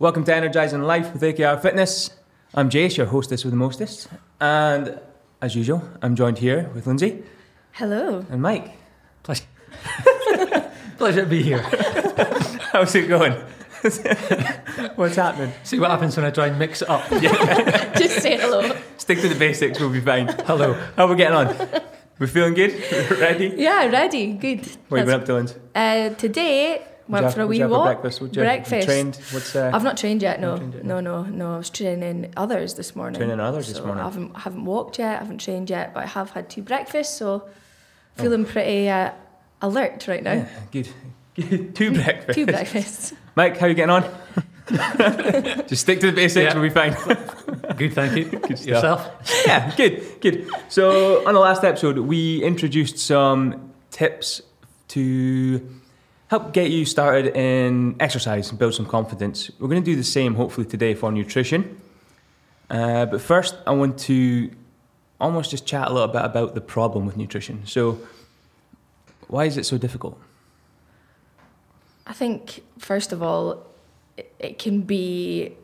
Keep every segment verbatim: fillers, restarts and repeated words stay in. Welcome to Energizing Life with A K R Fitness. I'm Jace, your hostess with the mostest. And as usual, I'm joined here with Lindsay. Hello. And Mike. Pleasure. Pleasure to be here. How's it going? What's happening? See what happens when I try and mix it up. Yeah. Just say hello. Stick to the basics, we'll be fine. Hello. How are we getting on? We feeling good? Ready? Yeah, ready. Good. What have you been up to, Lindsay? Uh, today... Went have, for a wee walk. Breakfast? Would you breakfast. Have you trained? What's, uh, I've not trained yet. No, trained yet, no, no, no. I was training others this morning. Training others so this morning. I haven't, haven't walked yet. I haven't trained yet, but I have had two breakfasts, so feeling oh. pretty uh, alert right now. Yeah, good. good. Two breakfasts. Two breakfasts. Mike, how are you getting on? Just stick to the basics. Yeah. We'll be fine. Good, thank you. Good stuff. Yourself? Yeah, good, good. So on the last episode, we introduced some tips to help get you started in exercise and build some confidence. We're going to do the same, hopefully, today for nutrition. Uh, but first, I want to almost just chat a little bit about the problem with nutrition. So, why is it so difficult? I think, first of all, it, it can be,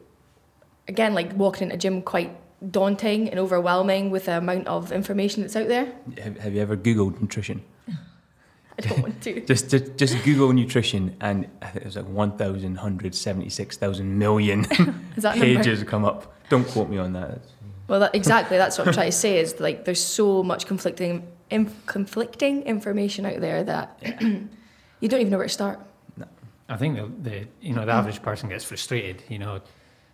again, like walking into a gym, quite daunting and overwhelming with the amount of information that's out there. Have, have you ever Googled nutrition? I don't want to. just, just just Google nutrition, and I think it was like one thousand one hundred seventy-six thousand million pages come up. Don't quote me on that. Well, that, exactly, that's what I'm trying to say, is like there's so much conflicting inf- conflicting information out there that you don't even know where to start. No. I think the, the you know the average person gets frustrated. You know,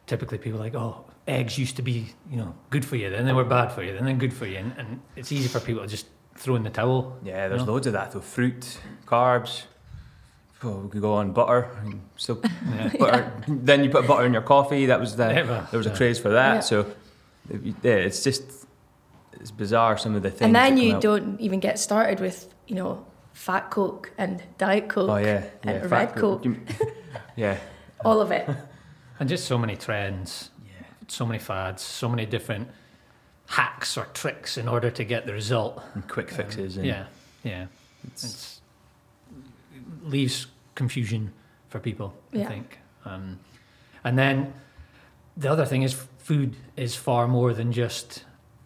typically people are like, oh, eggs used to be you know good for you, then they were bad for you, then they're good for you, and, and it's easy for people to just throw in the towel. Yeah, there's you know? loads of that though. Fruit, carbs, oh, we could go on butter. And so yeah. butter. Yeah. Then you put butter in your coffee. That was the Never. There was a yeah. craze for that. Yeah. So yeah, it's just it's bizarre some of the things. And then you out. don't even get started with you know fat Coke and Diet Coke. Oh yeah, yeah. and fat red Coke. Coke. yeah, all of it. And just so many trends, yeah. so many fads, so many different hacks or tricks in order to get the result. And quick fixes. Um, and yeah, yeah. It's, it's, it leaves confusion for people, yeah. I think. Um, and then the other thing is food is far more than just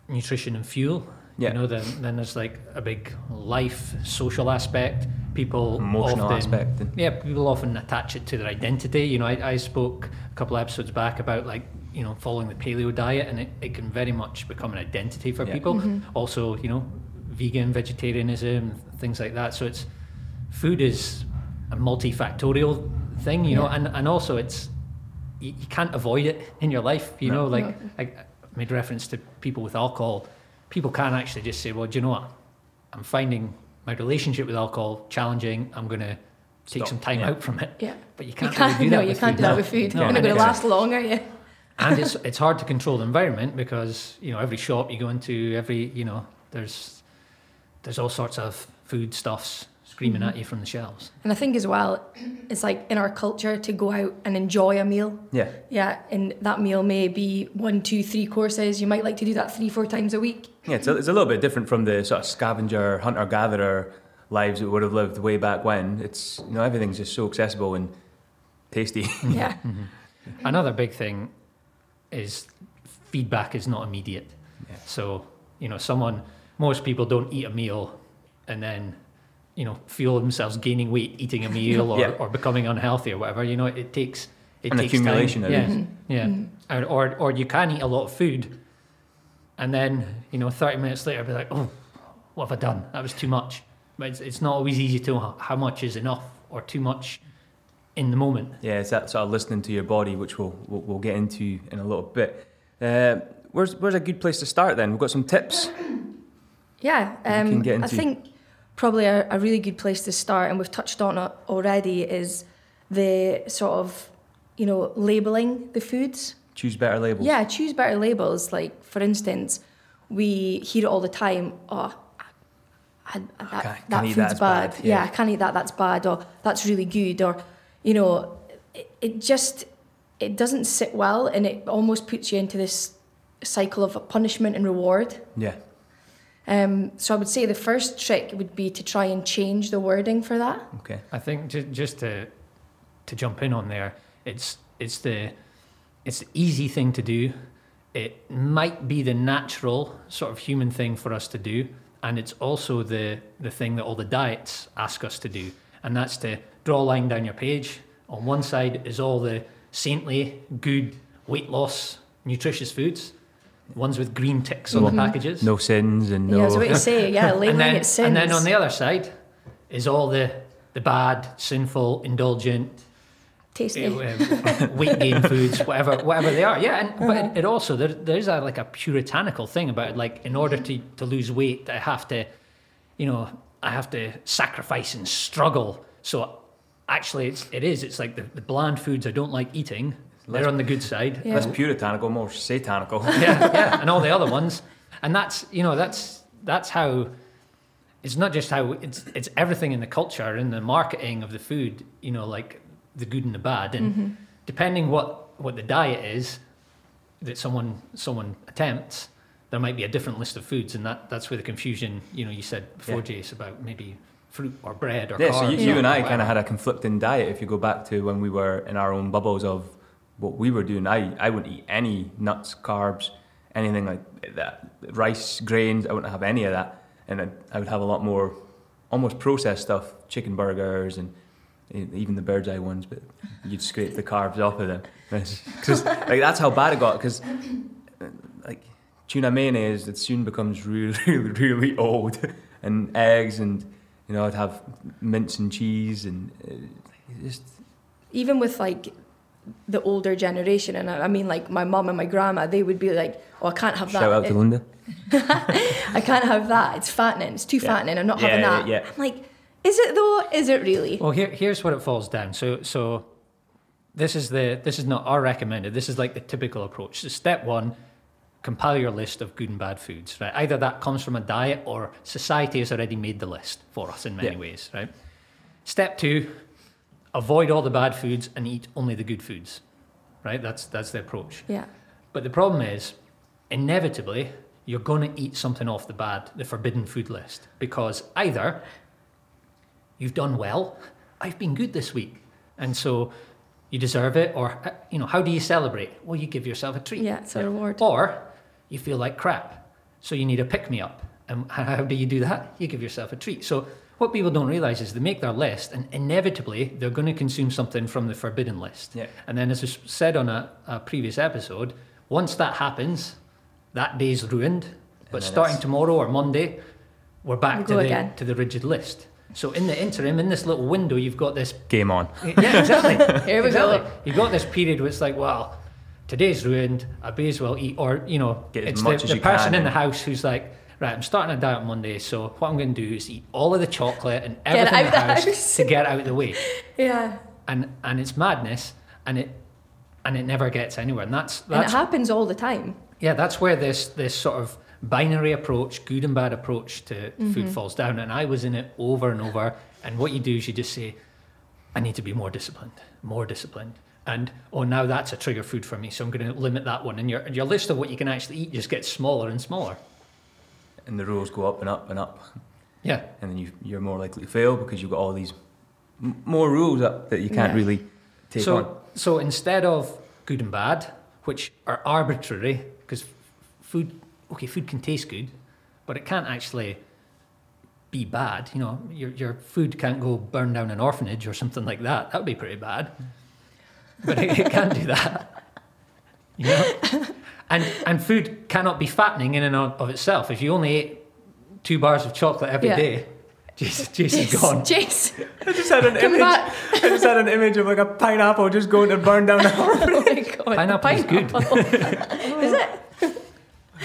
nutrition and fuel. Yeah. You know, then, then there's like a big life, social aspect. People Emotional often, aspect. And- yeah, people often attach it to their identity. You know, I, I spoke a couple of episodes back about like, you know, following the paleo diet, and it, it can very much become an identity for yeah. people. Mm-hmm. Also, you know, vegan, vegetarianism, things like that. So it's, food is a multifactorial thing, you yeah. know, and, and also it's, you, you can't avoid it in your life, you no. know, like no. I, I made reference to people with alcohol. People can't actually just say, well, do you know what? I'm finding my relationship with alcohol challenging. I'm going to take Stop. some time yeah. out from it. Yeah. But you can't, you can't really do no, that with food. No, you can't do that with food. No, you're not going to last longer, yeah. And it's it's hard to control the environment because, you know, every shop you go into, every, you know, there's there's all sorts of foodstuffs screaming mm-hmm. at you from the shelves. And I think as well, it's like in our culture to go out and enjoy a meal. Yeah. Yeah, and that meal may be one, two, three courses. You might like to do that three, four times a week. Yeah, it's a, it's a little bit different from the sort of scavenger, hunter-gatherer lives that we would have lived way back when. It's, you know, everything's just so accessible and tasty. Yeah. mm-hmm. Another big thing is feedback is not immediate. Yeah. So, you know, someone, most people don't eat a meal and then, you know, feel themselves gaining weight, eating a meal or, yeah. or becoming unhealthy or whatever, you know, it takes, it An takes accumulation time. Of yeah. it. Yeah. Mm-hmm. Or, or, or you can eat a lot of food and then, you know, thirty minutes later, be like, oh, what have I done? That was too much. But it's, it's not always easy to know how much is enough or too much in the moment. Yeah, it's that sort of listening to your body, which we'll we'll, we'll get into in a little bit. Uh, where's where's a good place to start then? We've got some tips. Yeah, um, I think probably a, a really good place to start, and we've touched on it already, is the sort of, you know, labelling the foods. Choose better labels. Yeah, choose better labels. Like, for instance, we hear it all the time, oh, I, I, that, can't, that can't food's bad. bad. Yeah. yeah, I can't eat that, that's bad, or that's really good, or you know, it, it just, it doesn't sit well, and it almost puts you into this cycle of punishment and reward. Yeah. Um. So I would say the first trick would be to try and change the wording for that. Okay. I think j- just to to jump in on there, it's it's the it's the easy thing to do. It might be the natural sort of human thing for us to do. And it's also the, the thing that all the diets ask us to do. And that's to draw a line down your page. On one side is all the saintly, good, weight loss, nutritious foods. Ones with green ticks on mm-hmm. the packages. No sins and no... Yeah, that's what you say. Yeah, labeling it sins. And then on the other side is all the, the bad, sinful, indulgent... Tasty. Uh, weight gain foods, whatever whatever they are. Yeah, and uh-huh. but it, it also, there, there's a, like a puritanical thing about it. Like, in order to, to lose weight, I have to, you know, I have to sacrifice and struggle. So actually, it's, it is. It's like the, the bland foods I don't like eating... They're on the good side. Yeah. Less puritanical, more satanical. yeah, yeah, and all the other ones. And that's, you know, that's that's how, it's not just how, it's it's everything in the culture, in the marketing of the food, you know, like the good and the bad. And mm-hmm. depending what, what the diet is that someone someone attempts, there might be a different list of foods. And that, that's where the confusion, you know, you said before, yeah. Jace, about maybe... fruit or bread or yeah, carbs. So you, you yeah. and I kind of had a conflicting diet. If you go back to when we were in our own bubbles of what we were doing, I, I wouldn't eat any nuts, carbs, anything like that. Rice, grains, I wouldn't have any of that. And I, I would have a lot more almost processed stuff, chicken burgers and even the bird's eye ones, but you'd scrape the carbs off of them. Cause, like, that's how bad it got, because like tuna mayonnaise, it soon becomes really, really, really old. And eggs and... You know, I'd have mince and cheese and uh, just... Even with, like, the older generation, and I, I mean, like, my mum and my grandma, they would be like, oh, I can't have that. Shout out it, to Linda. I can't have that. It's fattening. It's too yeah. fattening. I'm not yeah, having that. Yeah, yeah. I'm like, is it, though? Is it really? Well, here, here's what it falls down. So so this is the this is not our recommended. This is, like, the typical approach. So step one... compile your list of good and bad foods, right? Either that comes from a diet or society has already made the list for us in many yeah. ways, right? Step two, avoid all the bad foods and eat only the good foods, right? That's that's the approach. Yeah. But the problem is, inevitably, you're going to eat something off the bad, the forbidden food list, because either you've done well, I've been good this week, and so you deserve it, or, you know, how do you celebrate? Well, you give yourself a treat. Yeah, it's a yeah. reward. Or... you feel like crap, so you need a pick-me-up. And how do you do that? You give yourself a treat. So what people don't realize is they make their list, and inevitably they're going to consume something from the forbidden list. Yeah. And then, as I said on a, a previous episode, once that happens, that day's ruined. But starting it's... tomorrow or Monday, we're back we'll to the again. to the rigid list. So in the interim, in this little window, you've got this game on. Yeah, exactly. Here we exactly. go. You've got this period where it's like, well, today's ruined, I may as well eat, or, you know, get it's the, the person can. in the house who's like, right, I'm starting a diet on Monday, so what I'm going to do is eat all of the chocolate and everything in the, the house, house to get out of the way. Yeah. And and it's madness, and it and it never gets anywhere. And that's, that's and it happens all the time. Yeah, that's where this this sort of binary approach, good and bad approach to mm-hmm. food falls down. And I was in it over and over. And what you do is you just say, I need to be more disciplined, more disciplined. And, oh, now that's a trigger food for me, so I'm going to limit that one. And your your list of what you can actually eat just gets smaller and smaller. And the rules go up and up and up. Yeah. And then you, you're more likely to fail because you've got all these m- more rules up that you can't yeah. really take so, on. So instead of good and bad, which are arbitrary, because food, okay, food can taste good, but it can't actually be bad. You know, your your food can't go burn down an orphanage or something like that. That would be pretty bad. But it, it can do that, you know? And and food cannot be fattening in and of itself. If you only ate two bars of chocolate every yeah. day, Jace, Jace yes. is gone. Jace, I just had an Come image. Back. I just had an image of like a pineapple just going to burn down the orphanage. Oh my God. Pineapple is good. Is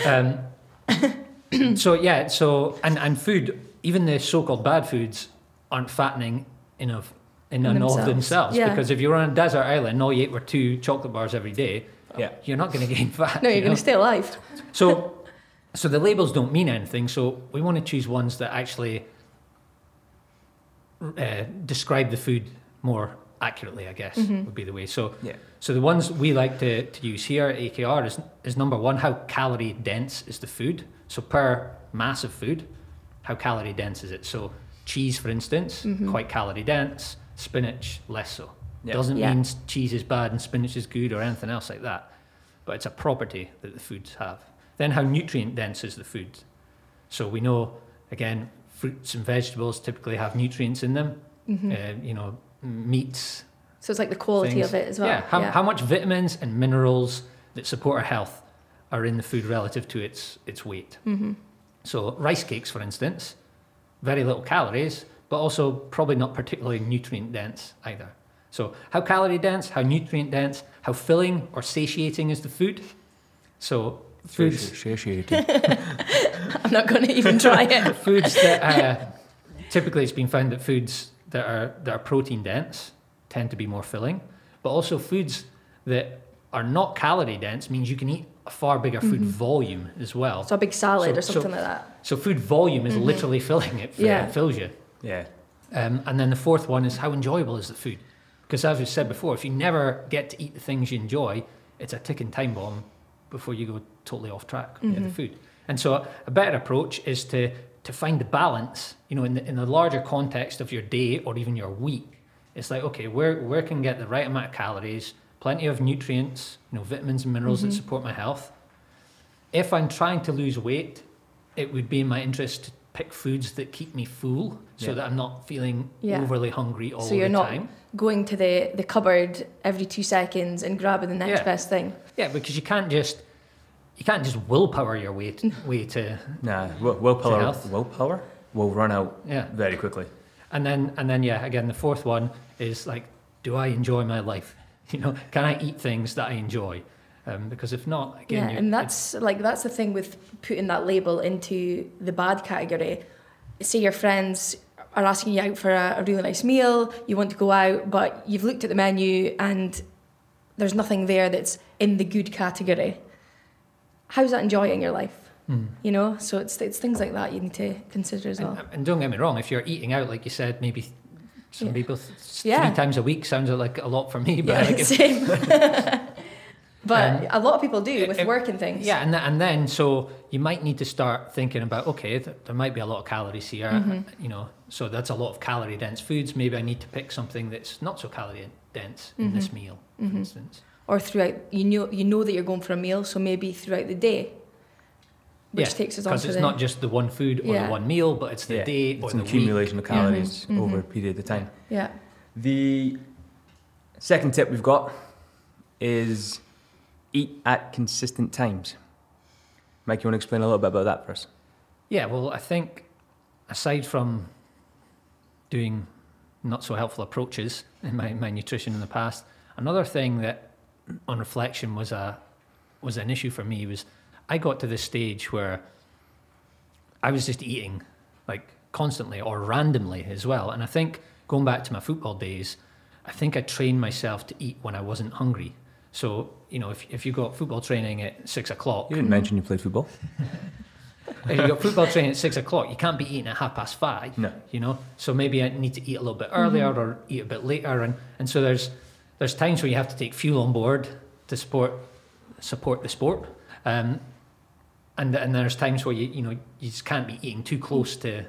it? Um, so yeah, so and, and food, even the so-called bad foods, aren't fattening in of. In and of themselves, yeah. because if you were on a desert island and all you ate were two chocolate bars every day, yeah. you're not going to gain fat. No, you're you know? going to stay alive. so, so the labels don't mean anything. So we want to choose ones that actually uh, describe the food more accurately, I guess, mm-hmm. would be the way. So, yeah. so the ones we like to, to use here at A K R is is number one, how calorie dense is the food? So per mass of food, how calorie dense is it? So cheese, for instance, mm-hmm. quite calorie dense. Spinach, less so. It doesn't yeah. mean cheese is bad and spinach is good or anything else like that. But it's a property that the foods have. Then how nutrient dense is the food? So we know, again, fruits and vegetables typically have nutrients in them. Mm-hmm. Uh, you know, meats. So it's like the quality things. Of it as well. Yeah. How, yeah. how much vitamins and minerals that support our health are in the food relative to its its weight. Mm-hmm. So rice cakes, for instance, very little calories, but also probably not particularly nutrient dense either. So how calorie dense, how nutrient dense, how filling or satiating is the food? So foods... Satiating. I'm not going to even try it. Foods that... Uh, typically it's been found that foods that are that are protein dense tend to be more filling, but also foods that are not calorie dense means you can eat a far bigger food mm-hmm. volume as well. So a big salad so, or something so, like that. So food volume is mm-hmm. literally filling it. For, yeah. It fills you. Yeah. Um, and then the fourth one is how enjoyable is the food? Because as we said before, if you never get to eat the things you enjoy, it's a ticking time bomb before you go totally off track mm-hmm. with the food. And so a better approach is to to find the balance, you know, in the, in the larger context of your day or even your week. It's like, okay, where, where can I get the right amount of calories, plenty of nutrients, you know, vitamins and minerals mm-hmm. that support my health. If I'm trying to lose weight, it would be in my interest to pick foods that keep me full yeah. so that I'm not feeling yeah. overly hungry all the time. So you're not time. going to the, the cupboard every two seconds and grabbing the next yeah. best thing. Yeah, because you can't just... You can't just willpower your way to, way to nah will, willpower to health. Willpower will run out yeah. very quickly. And then and then yeah again the fourth one is like, do I enjoy my life? You know, can I eat things that I enjoy? Um, because if not, again yeah, and that's like that's the thing with putting that label into the bad category. Say your friends are asking you out for a, a really nice meal, you want to go out, but you've looked at the menu and there's nothing there that's in the good category. How's that enjoying your life? Mm. You know, so it's it's things like that you need to consider as well. And, and don't get me wrong, if you're eating out, like you said, maybe some yeah. people th- yeah. three times a week sounds like a lot for me. But yeah, like same. But um, a lot of people do with it, work and things. Yeah, and th- and then so you might need to start thinking about, okay, th- there might be a lot of calories here, mm-hmm. you know, so that's a lot of calorie dense foods. Maybe I need to pick something that's not so calorie dense in mm-hmm. this meal, mm-hmm. for instance. Or throughout, you know, you know that you're going for a meal, so maybe throughout the day, which yeah, takes us on to the... because it's not just the one food or yeah. the one meal, but it's the yeah. day it's or the week. It's an accumulation of calories mm-hmm. over a period of time. Yeah. The second tip we've got is eat at consistent times. Mike, you want to explain a little bit about that for us? Yeah, well, I think aside from doing not so helpful approaches in my, my nutrition in the past, another thing that on reflection was a was an issue for me was I got to this stage where I was just eating like constantly or randomly as well. And I think going back to my football days, I think I trained myself to eat when I wasn't hungry. So, you know, if if you got football training at six o'clock... You didn't mention you played football. If you got football training at six o'clock, you can't be eating at half past five. No. You know? So maybe I need to eat a little bit earlier mm-hmm. or eat a bit later. And, and so there's There's times where you have to take fuel on board to support support the sport, um, and and there's times where you you know you just can't be eating too close to,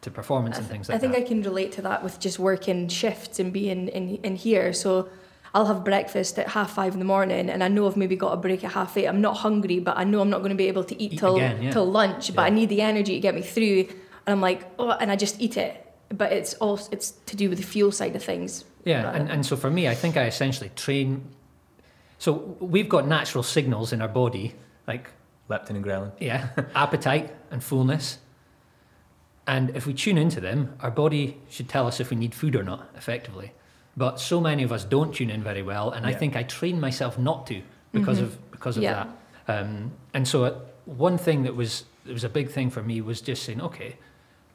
to performance th- and things like that. I think that. I can relate to that with just working shifts and being in, in here. So I'll have breakfast at half five in the morning, and I know I've maybe got a break at half eight. I'm not hungry, but I know I'm not going to be able to eat, eat till again, yeah. till lunch. Yeah. But I need the energy to get me through, and I'm like, oh, and I just eat it. But it's all it's to do with the fuel side of things. Yeah, and, and so for me, I think I essentially train... So we've got natural signals in our body, like... Leptin and ghrelin. Yeah, appetite and fullness. And if we tune into them, our body should tell us if we need food or not, effectively. But so many of us don't tune in very well, and yeah. I think I trained myself not to because mm-hmm. of because of yeah. that. Um, and so one thing that was, that was a big thing for me was just saying, okay,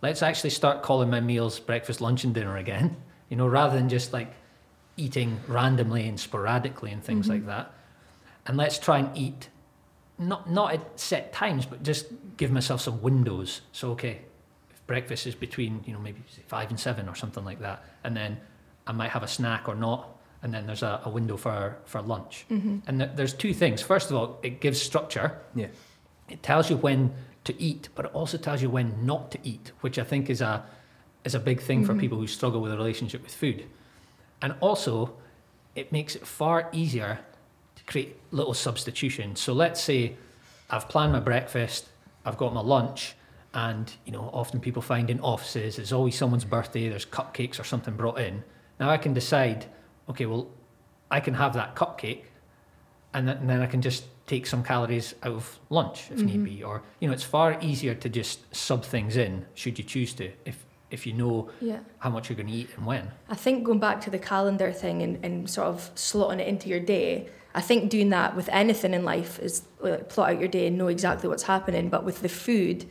let's actually start calling my meals breakfast, lunch, and dinner again. You know, rather than just like eating randomly and sporadically and things mm-hmm. like that. And let's try and eat, not not at set times, but just give myself some windows. So, okay, if breakfast is between, you know, maybe five and seven or something like that, and then I might have a snack or not, and then there's a, a window for, for lunch. Mm-hmm. And th- there's two things. First of all, it gives structure. Yeah. It tells you when to eat, but it also tells you when not to eat, which I think is a... is a big thing mm-hmm. for people who struggle with a relationship with food. And also, it makes it far easier to create little substitutions. So let's say I've planned my breakfast, I've got my lunch, and you know, often people find in offices, it's always someone's birthday, there's cupcakes or something brought in. Now I can decide, okay, well, I can have that cupcake, and, th- and then I can just take some calories out of lunch if mm-hmm. need be. Or, you know, it's far easier to just sub things in, should you choose to, if if you know yeah. how much you're going to eat and when. I think going back to the calendar thing and, and sort of slotting it into your day, I think doing that with anything in life is like, plot out your day and know exactly what's happening. But with the food,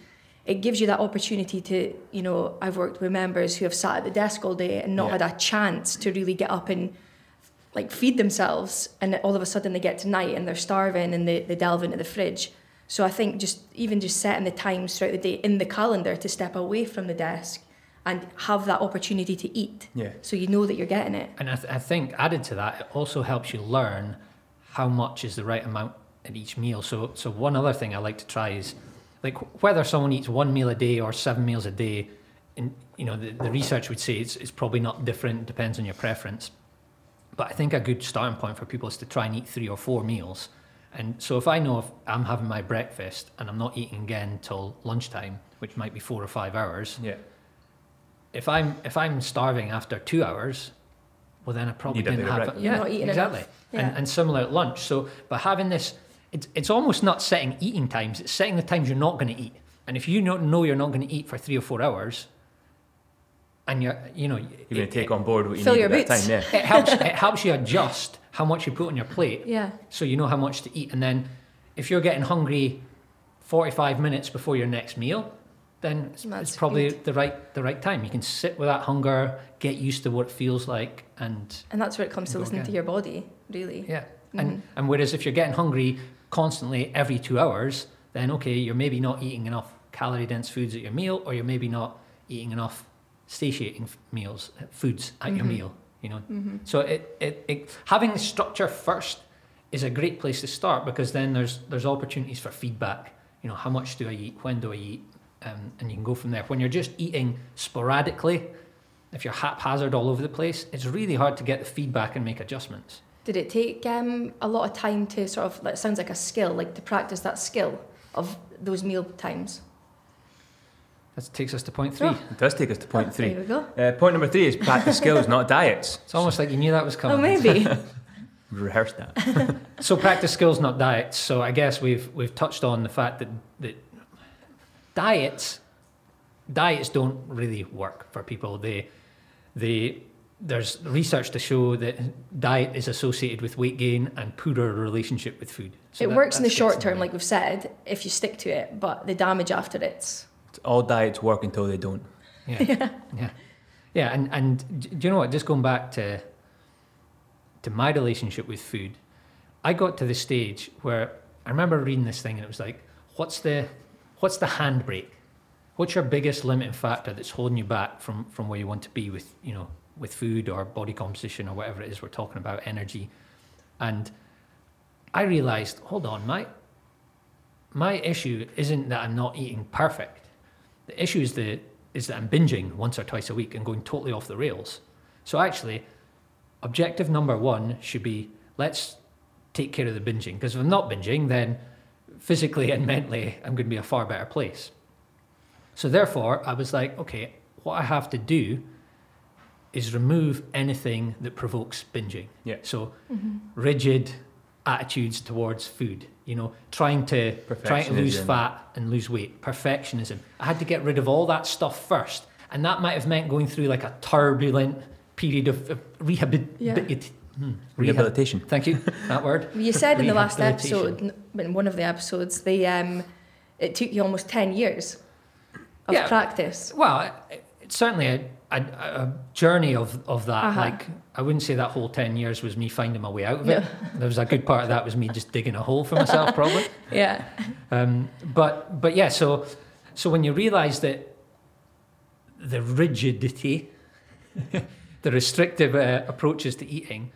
it gives you that opportunity to, you know, I've worked with members who have sat at the desk all day and not yeah. had a chance to really get up and like feed themselves, and all of a sudden they get to night and they're starving and they, they delve into the fridge. So I think just even just setting the times throughout the day in the calendar to step away from the desk and have that opportunity to eat. Yeah. So you know that you're getting it. And I, th- I think added to that, it also helps you learn how much is the right amount at each meal. So so one other thing I like to try is like whether someone eats one meal a day or seven meals a day, and you know, the, the research would say it's, it's probably not different, depends on your preference. But I think a good starting point for people is to try and eat three or four meals. And so if I know if I'm having my breakfast and I'm not eating again till lunchtime, which might be four or five hours, yeah. if I'm if I'm starving after two hours, well then I probably didn't have it. Yeah, not eating exactly. Yeah. And, and similar at lunch. So by having this, it's it's almost not setting eating times. It's setting the times you're not going to eat. And if you don't know you're not going to eat for three or four hours, and you're, you know, you're going to take on board what you need at that time. Yeah, it helps. It helps you adjust how much you put on your plate. Yeah. So you know how much to eat, and then if you're getting hungry, forty-five minutes before your next meal, then it's, it's probably good. the right the right time. You can sit with that hunger, get used to what it feels like, and and that's where it comes to listening again. to your body, really. Yeah. Mm-hmm. And and whereas if you're getting hungry constantly every two hours, then okay, you're maybe not eating enough calorie-dense foods at your meal, or you're maybe not eating enough satiating meals, foods at mm-hmm. your meal, you know. Mm-hmm. So it, it, it having the structure first is a great place to start, because then there's there's opportunities for feedback. You know, how much do I eat? When do I eat? Um, and you can go from there. When you're just eating sporadically, if you're haphazard all over the place, it's really hard to get the feedback and make adjustments. Did it take um, a lot of time to sort of, it sounds like a skill, like to practice that skill of those meal times? That takes us to point three. Oh. It does take us to point oh, three. There we go. Uh, point number three is practice skills, not diets. It's almost like you knew that was coming. Oh, maybe. Rehearse that. So practice skills, not diets. So I guess we've we've touched on the fact that, that diets diets don't really work for people. They they there's research to show that diet is associated with weight gain and poorer relationship with food. So it that, works in the short term, like we've said, if you stick to it, but the damage after it's... All diets work until they don't. Yeah, yeah, yeah. yeah and, and do you know what? Just going back to to my relationship with food, I got to the stage where I remember reading this thing and it was like, what's the what's the handbrake? What's your biggest limiting factor that's holding you back from, from where you want to be with, you know, with food or body composition or whatever it is we're talking about, energy? And I realized, hold on, my my issue isn't that I'm not eating perfect. The issue is that, is that I'm binging once or twice a week and going totally off the rails. So actually, objective number one should be, let's take care of the binging. Because if I'm not binging, then physically and mentally, I'm going to be a far better place. So therefore, I was like, okay, what I have to do is remove anything that provokes binging. Yeah. So mm-hmm. rigid attitudes towards food, you know, trying to trying to lose fat and lose weight, perfectionism. I had to get rid of all that stuff first, and that might have meant going through like a turbulent period of, of rehabi- yeah. it, hmm, rehabilitation. Rehabil- Thank you, that word. You said in the last episode, in one of the episodes, they um, it took you almost ten years of yeah, practice. Well, it's certainly a, a, a journey of of that, uh-huh. like. I wouldn't say that whole ten years was me finding my way out of it. No. There was a good part of that was me just digging a hole for myself, probably. Yeah. Um, but but yeah, so so when you realise that the rigidity, the restrictive uh, approaches to eating,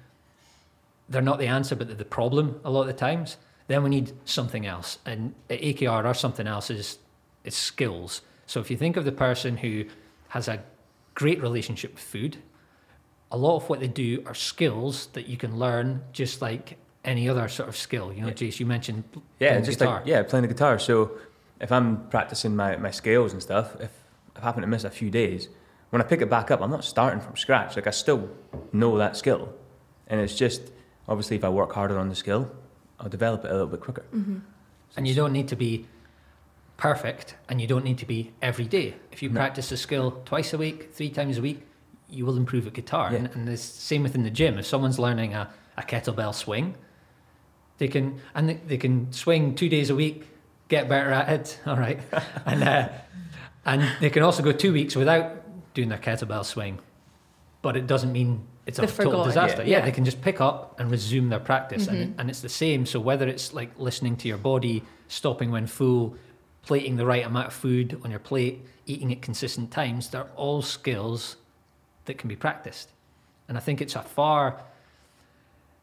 they're not the answer, but they're the problem a lot of the times. Then we need something else, and at A K R, our something else is is skills. So if you think of the person who has a great relationship with food, a lot of what they do are skills that you can learn just like any other sort of skill. You know, yeah. Jace, you mentioned yeah, playing just guitar. Like, yeah, playing the guitar. So if I'm practicing my, my scales and stuff, if, if I happen to miss a few days, when I pick it back up, I'm not starting from scratch. Like, I still know that skill. And it's just, obviously, if I work harder on the skill, I'll develop it a little bit quicker. Mm-hmm. So and you don't need to be perfect, and you don't need to be every day. If you no. practice a skill twice a week, three times a week, you will improve at guitar. Yeah. And, and the same within the gym. If someone's learning a, a kettlebell swing, they can and they, they can swing two days a week, get better at it, all right, and uh, and they can also go two weeks without doing their kettlebell swing, but it doesn't mean it's a total disaster. Yeah. yeah, they can just pick up and resume their practice, mm-hmm. and and it's the same. So whether it's like listening to your body, stopping when full, plating the right amount of food on your plate, eating at consistent times, they're all skills that can be practiced. And I think it's a far,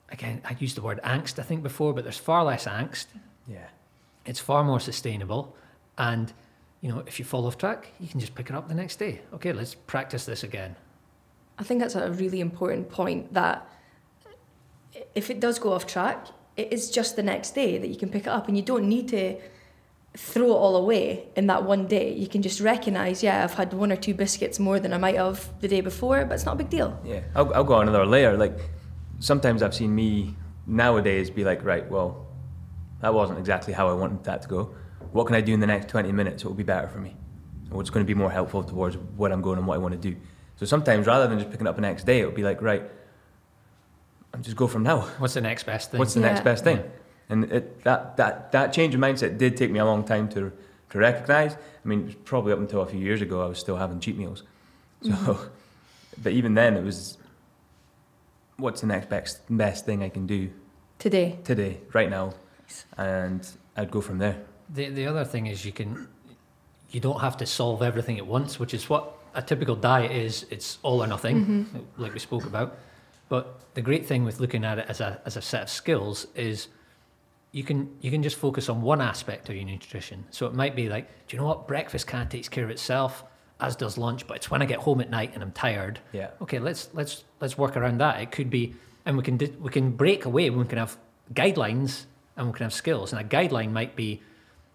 again, I used the word angst, I think, before, but there's far less angst. Yeah. It's far more sustainable. And, you know, if you fall off track, you can just pick it up the next day. Okay, let's practice this again. I think that's a really important point, that if it does go off track, it is just the next day that you can pick it up, and you don't need to throw it all away in that one day. You can just recognise, yeah, I've had one or two biscuits more than I might have the day before, but it's not a big deal. Yeah, I'll, I'll go on another layer. Like, sometimes I've seen me nowadays be like, right, well, that wasn't exactly how I wanted that to go. What can I do in the next twenty minutes? It will be better for me. Or it's going to be more helpful towards what I'm going and what I want to do. So sometimes, rather than just picking up the next day, it'll be like, right, I'll just go from now. What's the next best thing? What's the yeah. next best thing? Yeah. And it, that, that, that change of mindset did take me a long time to to recognise. I mean, it was probably up until a few years ago I was still having cheat meals. So, mm-hmm. But even then it was, what's the next best, best thing I can do? Today. Today, right now. And I'd go from there. The the other thing is you can, you don't have to solve everything at once, which is what a typical diet is. It's all or nothing, mm-hmm. like we spoke about. But the great thing with looking at it as a as a set of skills is, you can you can just focus on one aspect of your nutrition. So it might be like, do you know what? Breakfast kind of takes care of itself, as does lunch, but it's when I get home at night and I'm tired. Yeah. Okay, let's let's let's work around that. It could be, and we can di- we can break away. We can have guidelines and we can have skills. And a guideline might be,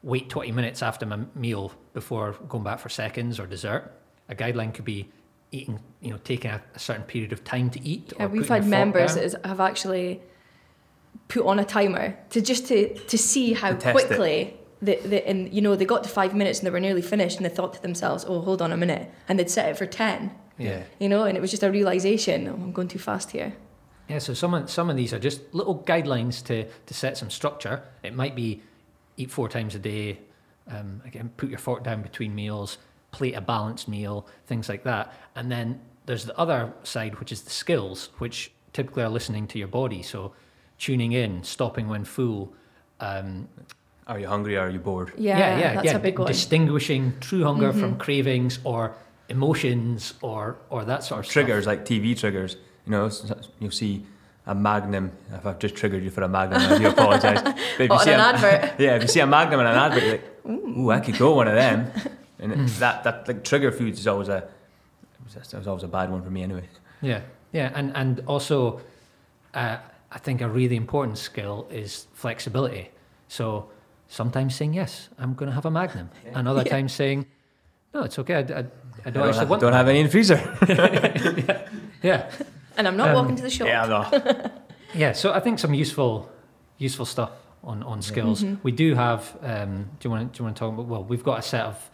wait twenty minutes after my meal before going back for seconds or dessert. A guideline could be eating, you know, taking a, a certain period of time to eat. Yeah, or we've had members that have actually put on a timer to just to, to see how quickly the, the and you know they got to five minutes and they were nearly finished and they thought to themselves, oh, hold on a minute, and they'd set it for ten. Yeah. You know, and it was just a realization, oh, I'm going too fast here. Yeah, so some of some of these are just little guidelines to, to set some structure. It might be eat four times a day, um, again, put your fork down between meals, plate a balanced meal, things like that. And then there's the other side, which is the skills, which typically are listening to your body. So tuning in, stopping when full. Um, are you hungry? Are you bored? Yeah, yeah, yeah. That's yeah. a big one. Distinguishing true hunger mm-hmm. from cravings or emotions or or that sort of triggers stuff. Like T V triggers. You know, you'll see a Magnum. If I've just triggered you for a Magnum, I do apologise. But if you see an a, advert. Yeah, if you see a Magnum and an advert, you're like, ooh, I could go one of them. And it, that that like trigger foods is always a it was always a bad one for me anyway. Yeah, yeah, and and also. Uh, I think a really important skill is flexibility. So sometimes saying, yes, I'm going to have a Magnum. Yeah. And other yeah. times saying, no, it's okay. I, I, I, don't, I don't actually have, want don't have any in the freezer. yeah. yeah. And I'm not um, walking to the shop. Yeah, I'm not. yeah, so I think some useful useful stuff on, on skills. Mm-hmm. We do have, um, do you want to talk about, well, we've got a set of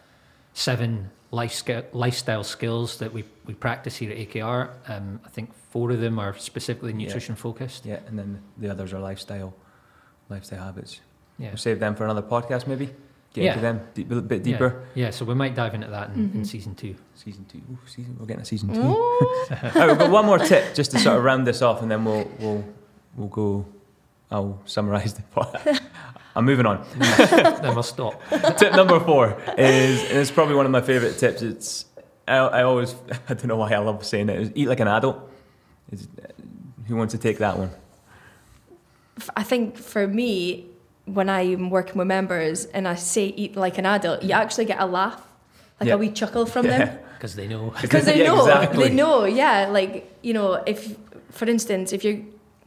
seven lifestyle skills that we, we practice here at A K R. Um, I think four of them are specifically nutrition yeah. focused. Yeah, and then the others are lifestyle, lifestyle habits. Yeah, we'll save them for another podcast maybe. Get yeah. into them deep, a bit deeper. Yeah. yeah, so we might dive into that in, mm-hmm. in season two. Season two. Ooh, season, we're getting a season two. All right, we've got one more tip just to sort of round this off, and then we'll we'll we'll go. I'll summarise the podcast. I'm moving on. Then we'll stop. Tip number four is, and it's probably one of my favourite tips. It's I, I always, I don't know why I love saying it. Is eat like an adult. Is, who wants to take that one? I think for me, when I'm working with members and I say eat like an adult, you actually get a laugh like yeah. a wee chuckle from yeah. them. Because they know. Because they yeah, know. Exactly. They know, yeah. Like, you know, if, for instance, if you're,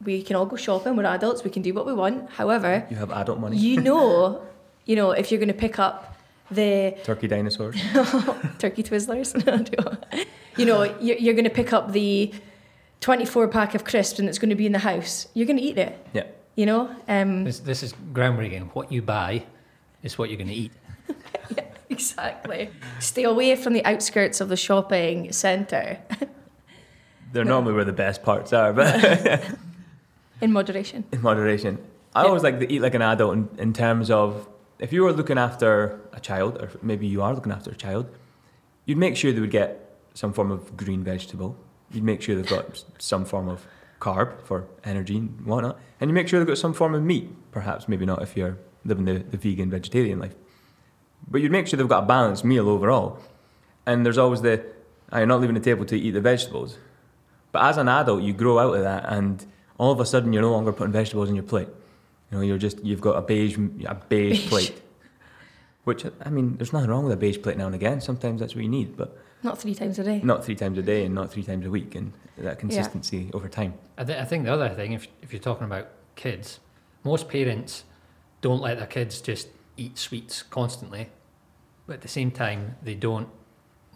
we can all go shopping, we're adults, we can do what we want. However, you have adult money. You know, you know, if you're going to pick up the... Turkey dinosaurs. Turkey Twizzlers. No, you know, you're, you're going to pick up the twenty-four pack of crisps and it's going to be in the house. You're going to eat it. Yeah. You know? Um, this, this is groundbreaking. What you buy is what you're going to eat. Yeah, exactly. Stay away from the outskirts of the shopping centre. They're no. normally where the best parts are, but... In moderation. In moderation. I yeah. always like to eat like an adult in, in terms of, if you were looking after a child, or maybe you are looking after a child, you'd make sure they would get some form of green vegetable. You'd make sure they've got some form of carb for energy and whatnot. And you make sure they've got some form of meat, perhaps, maybe not if you're living the, the vegan, vegetarian life. But you'd make sure they've got a balanced meal overall. And there's always the, oh, you're not leaving the table to eat the vegetables. But as an adult, you grow out of that, and all of a sudden you're no longer putting vegetables in your plate. You know, you're just, you've got a beige, a beige, beige. plate. Which, I mean, there's nothing wrong with a beige plate now and again. Sometimes that's what you need, but... Not three times a day. Not three times a day and not three times a week, and that consistency yeah. over time. I, th- I think the other thing, if if you're talking about kids, most parents don't let their kids just eat sweets constantly, but at the same time, they don't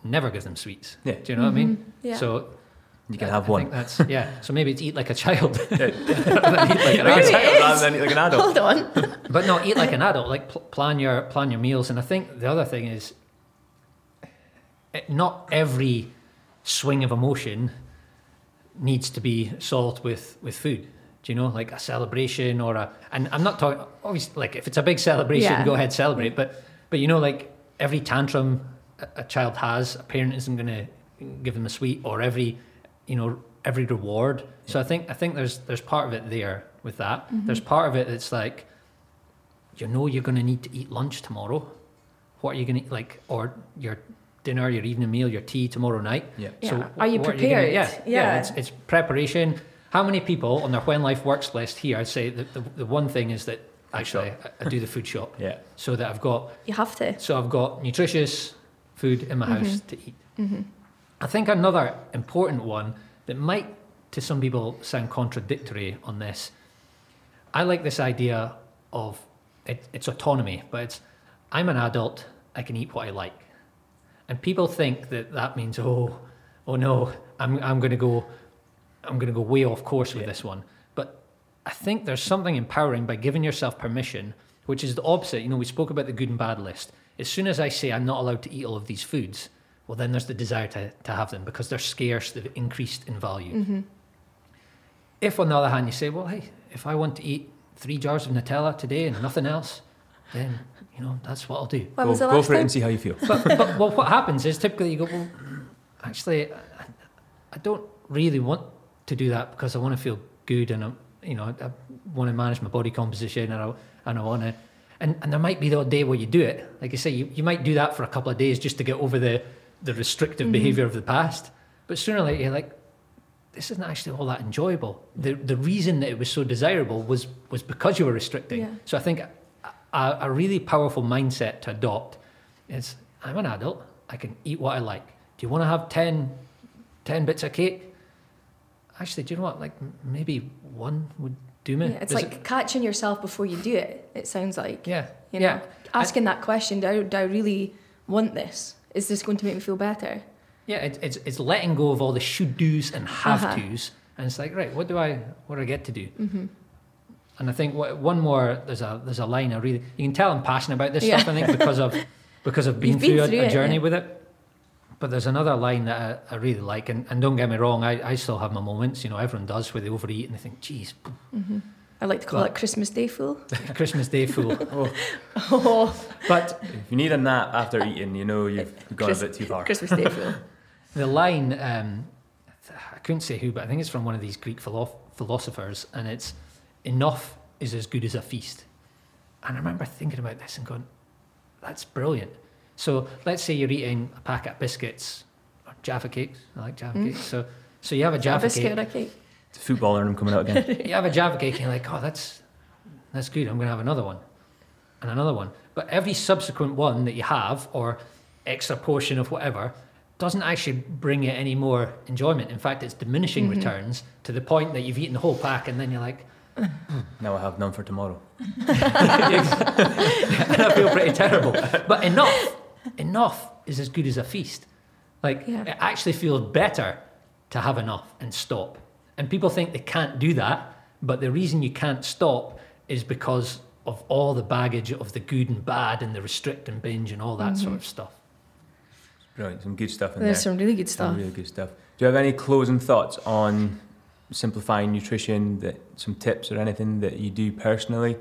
never give them sweets. Yeah. Do you know mm-hmm. what I mean? Yeah. So... You can I, have I one. Think that's, yeah. So maybe it's eat like a child. Eat like an adult. Hold on. But no, eat like an adult. Like pl- plan your plan your meals. And I think the other thing is, it, not every swing of emotion needs to be solved with, with food. Do you know, like a celebration or a? And I'm not talking obviously like if it's a big celebration, yeah. go ahead celebrate. But but you know, like every tantrum a, a child has, a parent isn't going to give them a sweet or every. You know, every reward. Yeah. So I think I think there's there's part of it there with that. Mm-hmm. There's part of it that's like, you know, you're going to need to eat lunch tomorrow. What are you going to like, or your dinner, your evening meal, your tea tomorrow night? Yeah. yeah. So are you prepared? Are you gonna, yeah, yeah. yeah it's, it's preparation. How many people on their When Life Works list here say that the, the one thing is that actually I, I do the food shop. Yeah. So that I've got. You have to. So I've got nutritious food in my mm-hmm. house to eat. Mm-hmm. I think another important one that might, to some people, sound contradictory on this. I like this idea of, it, it's autonomy, but it's, I'm an adult, I can eat what I like. And people think that that means, oh, oh no, I'm I'm going to go, I'm going to go way off course with yeah. this one. But I think there's something empowering by giving yourself permission, which is the opposite. You know, we spoke about the good and bad list. As soon as I say I'm not allowed to eat all of these foods, well, then there's the desire to, to have them because they're scarce, they've increased in value. Mm-hmm. If, on the other hand, you say, well, hey, if I want to eat three jars of Nutella today and nothing else, then, you know, that's what I'll do. When was the last time? Go for it and see how you feel. But, but well, what happens is typically you go, well, actually, I, I don't really want to do that because I want to feel good and, I, you know, I want to manage my body composition and I, and I want to... And, and there might be the odd day where you do it. Like I say, you, you might do that for a couple of days just to get over the... the restrictive mm-hmm. behavior of the past, but sooner or later you're like, this isn't actually all that enjoyable. The the reason that it was so desirable was was because you were restricting. Yeah. So I think a, a really powerful mindset to adopt is, I'm an adult, I can eat what I like. Do you want to have ten, ten bits of cake? Actually, do you know what? Like maybe one would do me. Yeah, it's Does like it... catching yourself before you do it, it sounds like. Yeah. You know, yeah. asking I... that question, do I, do I really want this? Is this going to make me feel better? Yeah, it, it's it's letting go of all the should do's and have to's, uh-huh. and it's like, right, what do I what do I get to do? Mm-hmm. And I think what, one more there's a there's a line I really you can tell I'm passionate about this yeah. stuff. I think because of because I've been, been through, through a, a journey it, yeah. with it. But there's another line that I, I really like, and, and don't get me wrong, I, I still have my moments. You know, everyone does where they overeat and they think, geez. Mm-hmm. I like to call but, it Christmas Day Fool. Christmas Day Fool. Oh. oh. But if you need a nap after eating, you know you've gone Chris, a bit too far. Christmas Day Fool. The line, um, I couldn't say who, but I think it's from one of these Greek philo- philosophers, and it's, enough is as good as a feast. And I remember thinking about this and going, that's brilliant. So let's say you're eating a packet of biscuits, or Jaffa cakes. I like Jaffa mm. cakes. So, so you have a Jaffa cake. A biscuit or a cake. It's a footballer and I'm coming out again. You have a Jaffa cake and you're like, oh, that's that's good. I'm going to have another one and another one. But every subsequent one that you have, or extra portion of whatever doesn't actually bring you any more enjoyment. In fact, it's diminishing mm-hmm. returns to the point that you've eaten the whole pack and then you're like, now I have none for tomorrow. And I feel pretty terrible. But enough, enough is as good as a feast. Like, yeah. it actually feels better to have enough and stop. And people think they can't do that, but the reason you can't stop is because of all the baggage of the good and bad and the restrict and binge and all that mm-hmm. sort of stuff. Brilliant, some good stuff in there. There's some really good stuff. Some really good stuff. Do you have any closing thoughts on simplifying nutrition, that some tips or anything that you do personally?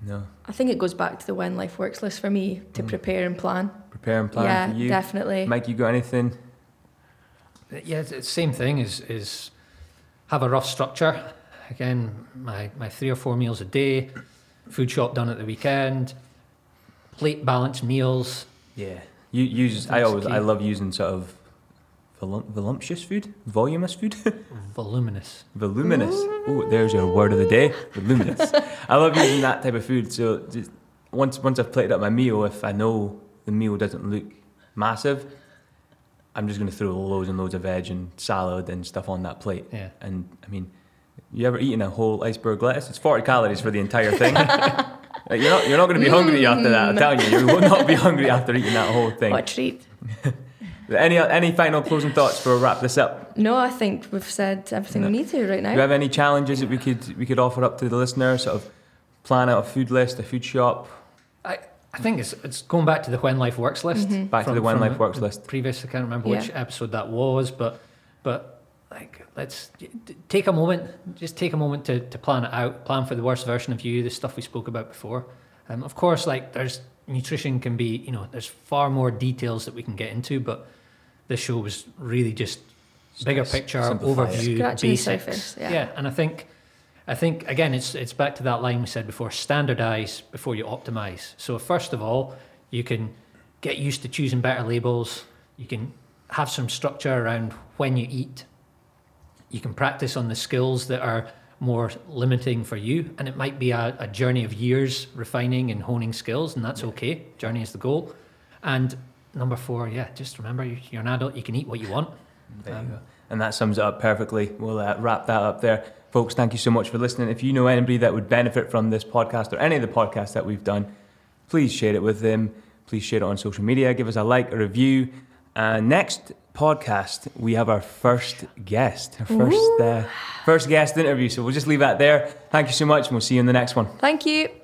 No. I think it goes back to the When Life Works list for me, to mm. prepare and plan. Prepare and plan yeah, for you. Yeah, definitely. Mike, you got anything? Yeah, the same thing is is have a rough structure. Again, my, my three or four meals a day, food shop done at the weekend, plate balanced meals. Yeah. You use I always I love using sort of Volum- voluptuous food? Voluminous food? Voluminous. Voluminous. Oh, there's your word of the day. Voluminous. I love using that type of food. So just once once I've plated up my meal, if I know the meal doesn't look massive, I'm just going to throw loads and loads of veg and salad and stuff on that plate. Yeah. And, I mean, you ever eaten a whole iceberg lettuce? It's forty calories for the entire thing. Like, you're not, you're not going to be hungry after that, I'm telling you. You will not be hungry after eating that whole thing. What a treat. Any any final closing thoughts before we wrap this up? No, I think we've said everything no. we need to right now. Do you have any challenges that we could we could offer up to the listener? Sort of plan out a food list, a food shop? I, I think it's it's going back to the When Life Works list. Mm-hmm. Back from, to the When Life Works list. Previous, I can't remember yeah. which episode that was, but but like let's take a moment, just take a moment to, to plan it out, plan for the worst version of you, the stuff we spoke about before. Um, of course, like there's nutrition can be, you know, there's far more details that we can get into, but this show was really just bigger picture, overview, scratching basics. Surface, yeah. yeah, and I think, I think again, it's it's back to that line we said before: standardize before you optimize. So first of all, you can get used to choosing better labels. You can have some structure around when you eat. You can practice on the skills that are more limiting for you, and it might be a, a journey of years refining and honing skills, and that's okay. Journey is the goal. And number four, yeah, just remember you're an adult, you can eat what you want. There um, you go. And that sums it up perfectly. We'll uh, wrap that up there. Folks, thank you so much for listening. If you know anybody that would benefit from this podcast or any of the podcasts that we've done, please share it with them. Please share it on social media. Give us a like, a review. And uh, next podcast, we have our first guest, our first, uh, first guest interview. So we'll just leave that there. Thank you so much, and we'll see you in the next one. Thank you.